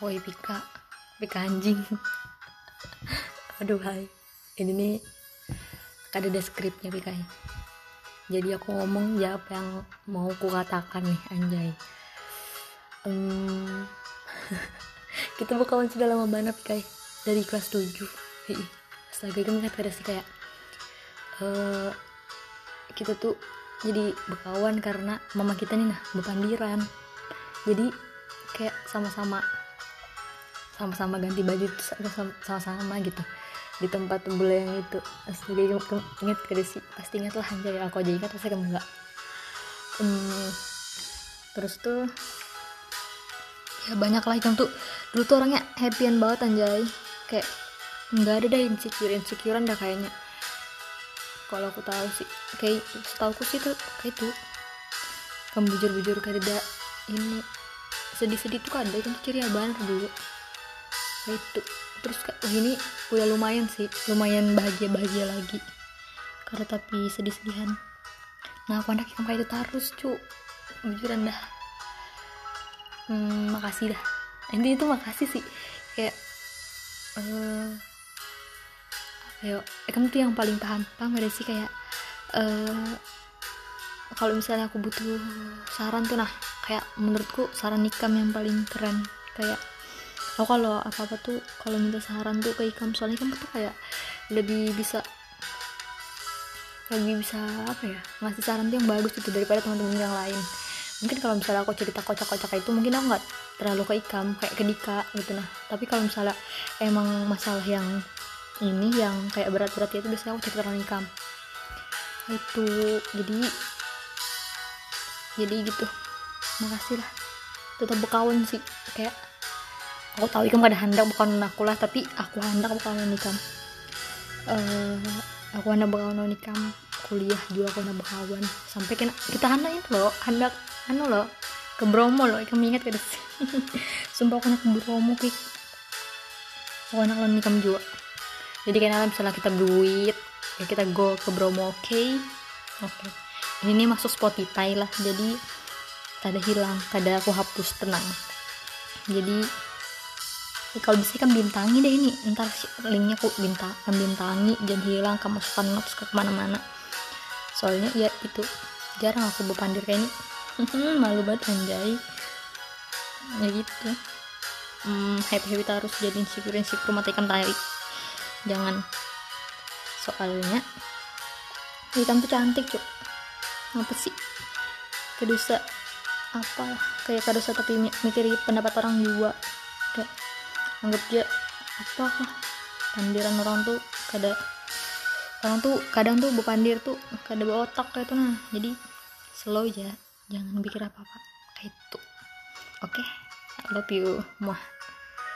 Woi Pika anjing. Aduh hai, ini nih ada deskripnya Pika. Jadi aku ngomong jawab yang mau ku katakan nih anjay. Kita bukan sudah lama banget Pika, dari kelas 7. Astaga, gue ingat pada sih kayak kita tuh jadi berkawan karena mama kita nih nah berpandiran. Jadi kayak sama-sama ganti baju sama-sama gitu di tempat tembule yang itu. Astaga, inget gak sih? Pasti inget lah anjay, aku aja ingat pasti kamu enggak. Terus tuh ya banyak lah yang tuh dulu tuh orangnya happy-an banget anjay, kayak nggak ada dah insecure-insecurean dah kayaknya. Kalau aku tahu sih, kayak setauku sih tuh kayak tuh kembujur-bujur kayak ada ini sedih-sedih tuh ada itu ciri abang dulu kayak itu. Terus ini udah lumayan sih, lumayan bahagia lagi karena tapi sedih-sedihan. Nah aku anaknya kayak itu terus cu bujuran dah. Makasih dah ini itu makasih sih kayak ayo kamu tuh yang paling paham gak sih kayak kalau misalnya aku butuh saran tuh nah kayak menurutku saran Ikam yang paling keren. Kayak aku kalau apa-apa tuh kalau minta saran tuh ke Ikam, soalnya Ikam tuh kayak lebih bisa apa ya ngasih saran tuh yang bagus gitu daripada teman-teman yang lain. Mungkin kalau misalnya aku cerita kocak-kocak itu mungkin aku nggak terlalu ke Ikam kayak ke Dika gitu nah. Tapi kalau misalnya emang masalah yang ini yang kayak berat-berat itu biasanya aku cerita orang Ikam itu. Jadi gitu, makasih lah tetap berkawan sih. Kayak aku tahu Ikam gak ada handak bukan aku lah, tapi aku handak berkawan Ikam. Aku handak berkawan Ikam kuliah juga, aku handak berkawan sampai kita handak itu loh, handak anu loh ke Bromo loh. Ikam ingat gak sih? Sumpah aku handak ke Bromo kayak aku handak lawan Ikam juga. Jadi karena misalnya kita duit ya kita go ke Bromo. Oke. Ini masuk Spotify lah, jadi kada hilang, kada aku hapus, tenang. Jadi ya kalau bisa kan bintangi deh ini, ntar linknya aku bintangi jadi hilang, kamu masukkan notes ke kemana-mana. Soalnya ya itu jarang aku berpandir kayak ini. Malu banget anjay. Ya gitu. Happy terus, jadi insecure mata Ikam tarik. Jangan, soalnya Ikam tuh cantik cuk, ngapa sih kedusa apa kayak kedusa tapi mikir pendapat orang juga kayak anggap dia apa pandiran orang tuh kada orang tuh kadang tuh berpandir tuh kada bawa otak kayak itu nah. Jadi slow aja, jangan pikir apa-apa kayak itu. Oke. I love you muah.